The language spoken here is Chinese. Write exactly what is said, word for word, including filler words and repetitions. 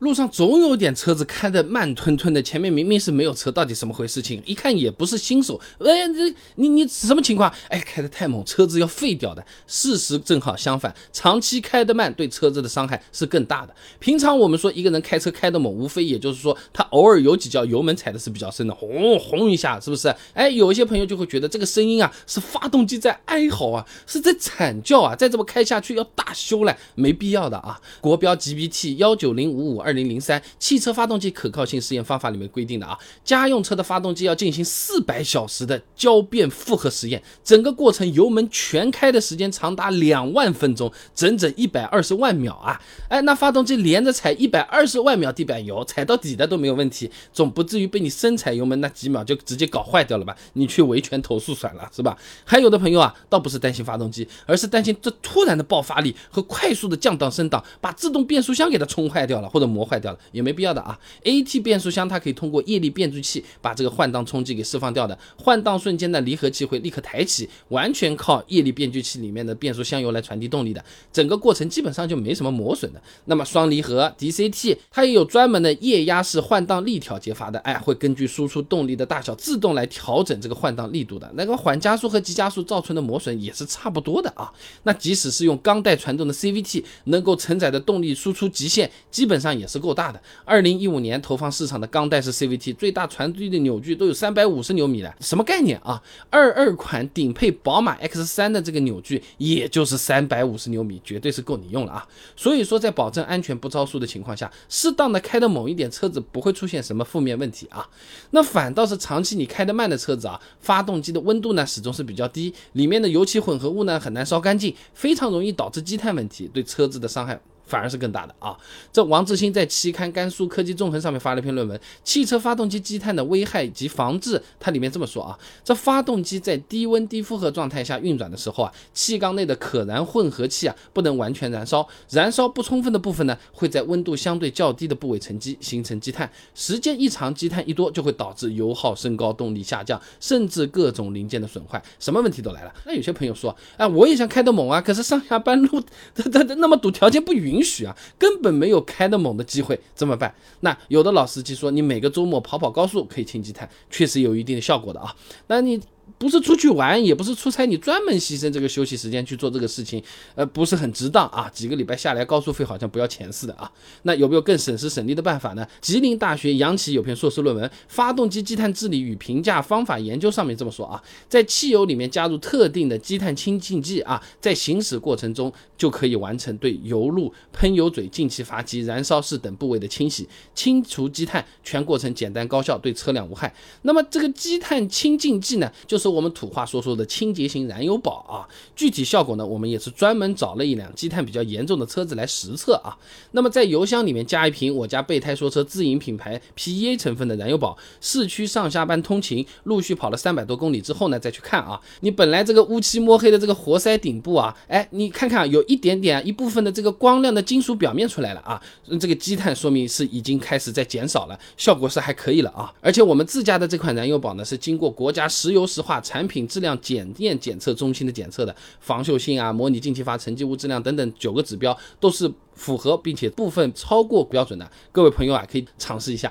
路上总有点车子开的慢吞吞的，前面明明是没有车，到底什么回事情？一看也不是新手，哎，你你什么情况？哎，开的太猛，车子要废掉的。事实正好相反，长期开的慢对车子的伤害是更大的。平常我们说一个人开车开的猛，无非也就是说他偶尔有几脚油门踩的是比较深的，轰轰一下，是不是？哎，有一些朋友就会觉得这个声音啊是发动机在哀嚎啊，是在惨叫啊，再这么开下去要大修了，没必要的啊。国标 G B T 一九零五五二零零三汽车发动机可靠性试验方法里面规定的啊，家用车的发动机要进行四百小时的交变负荷实验，整个过程油门全开的时间长达两万分钟，整整一百二十万秒啊！哎，那发动机连着踩一百二十万秒地板油，踩到底的都没有问题，总不至于被你深踩油门那几秒就直接搞坏掉了吧？你去维权投诉算了，是吧？还有的朋友啊，倒不是担心发动机，而是担心这突然的爆发力和快速的降档升档，把自动变速箱给它冲坏掉了，或者磨坏掉了，也没必要的啊。A T 变速箱它可以通过液力变速器把这个换挡冲击给释放掉的，换挡瞬间的离合器会立刻抬起，完全靠液力变速器里面的变速箱油来传递动力的，整个过程基本上就没什么磨损的。那么双离合 D C T 它也有专门的液压式换挡力调节阀的，哎，会根据输出动力的大小自动来调整这个换挡力度的，那个缓加速和急加速造成的磨损也是差不多的啊。那即使是用钢带传动的 C V T， 能够承载的动力输出极限基本上也是够大的。二零一五年投放市场的钢带式 C V T 最大传递的扭矩都有三百五十牛米了，什么概念啊？二十二款顶配宝马 X 三 的这个扭矩也就是三百五十牛米，绝对是够你用了啊。所以说在保证安全不超速的情况下，适当的开的猛一点，车子不会出现什么负面问题啊。那反倒是长期你开的慢的车子啊，发动机的温度呢始终是比较低，里面的油漆混合物呢很难烧干净，非常容易导致积碳问题，对车子的伤害反而是更大的啊！这王志新在期刊《甘肃科技纵横》上面发了一篇论文《汽车发动机积碳的危害及防治》，它里面这么说啊：这发动机在低温低负荷状态下运转的时候啊，气缸内的可燃混合气啊不能完全燃烧，燃烧不充分的部分呢会在温度相对较低的部位沉积，形成积碳。时间一长，积碳一多，就会导致油耗升高、动力下降，甚至各种零件的损坏，什么问题都来了。那有些朋友说，哎，我也想开得猛啊，可是上下班路那么堵，条件不允。允许啊，根本没有开得猛的机会，怎么办？那有的老司机说，你每个周末跑跑高速可以清积碳，确实有一定的效果的啊。那你不是出去玩，也不是出差，你专门牺牲这个休息时间去做这个事情，呃，不是很值当啊。几个礼拜下来，高速费好像不要钱似的啊。那有没有更省时省力的办法呢？吉林大学杨奇有篇硕士论文《发动机积碳治理与评价方法研究》上面这么说啊，在汽油里面加入特定的积碳清净剂啊，在行驶过程中就可以完成对油路、喷油嘴、进气阀及燃烧室等部位的清洗，清除积碳，全过程简单高效，对车辆无害。那么这个积碳清净剂呢，就是我们土话说说的清洁型燃油宝啊，具体效果呢，我们也是专门找了一辆积碳比较严重的车子来实测啊。那么在油箱里面加一瓶我家备胎说车自营品牌 P E A 成分的燃油宝，市区上下班通勤，陆续跑了三百多公里之后呢，再去看啊，你本来这个乌漆摸黑的这个活塞顶部啊，哎，你看看有一点点一部分的这个光亮的金属表面出来了啊，这个积碳说明是已经开始在减少了，效果是还可以了啊。而且我们自家的这款燃油宝呢，是经过国家石油石化产品质量检验检测中心的检测的，防锈性啊、模拟进气阀沉积物质量等等九个指标都是符合并且部分超过标准的，各位朋友啊可以尝试一下。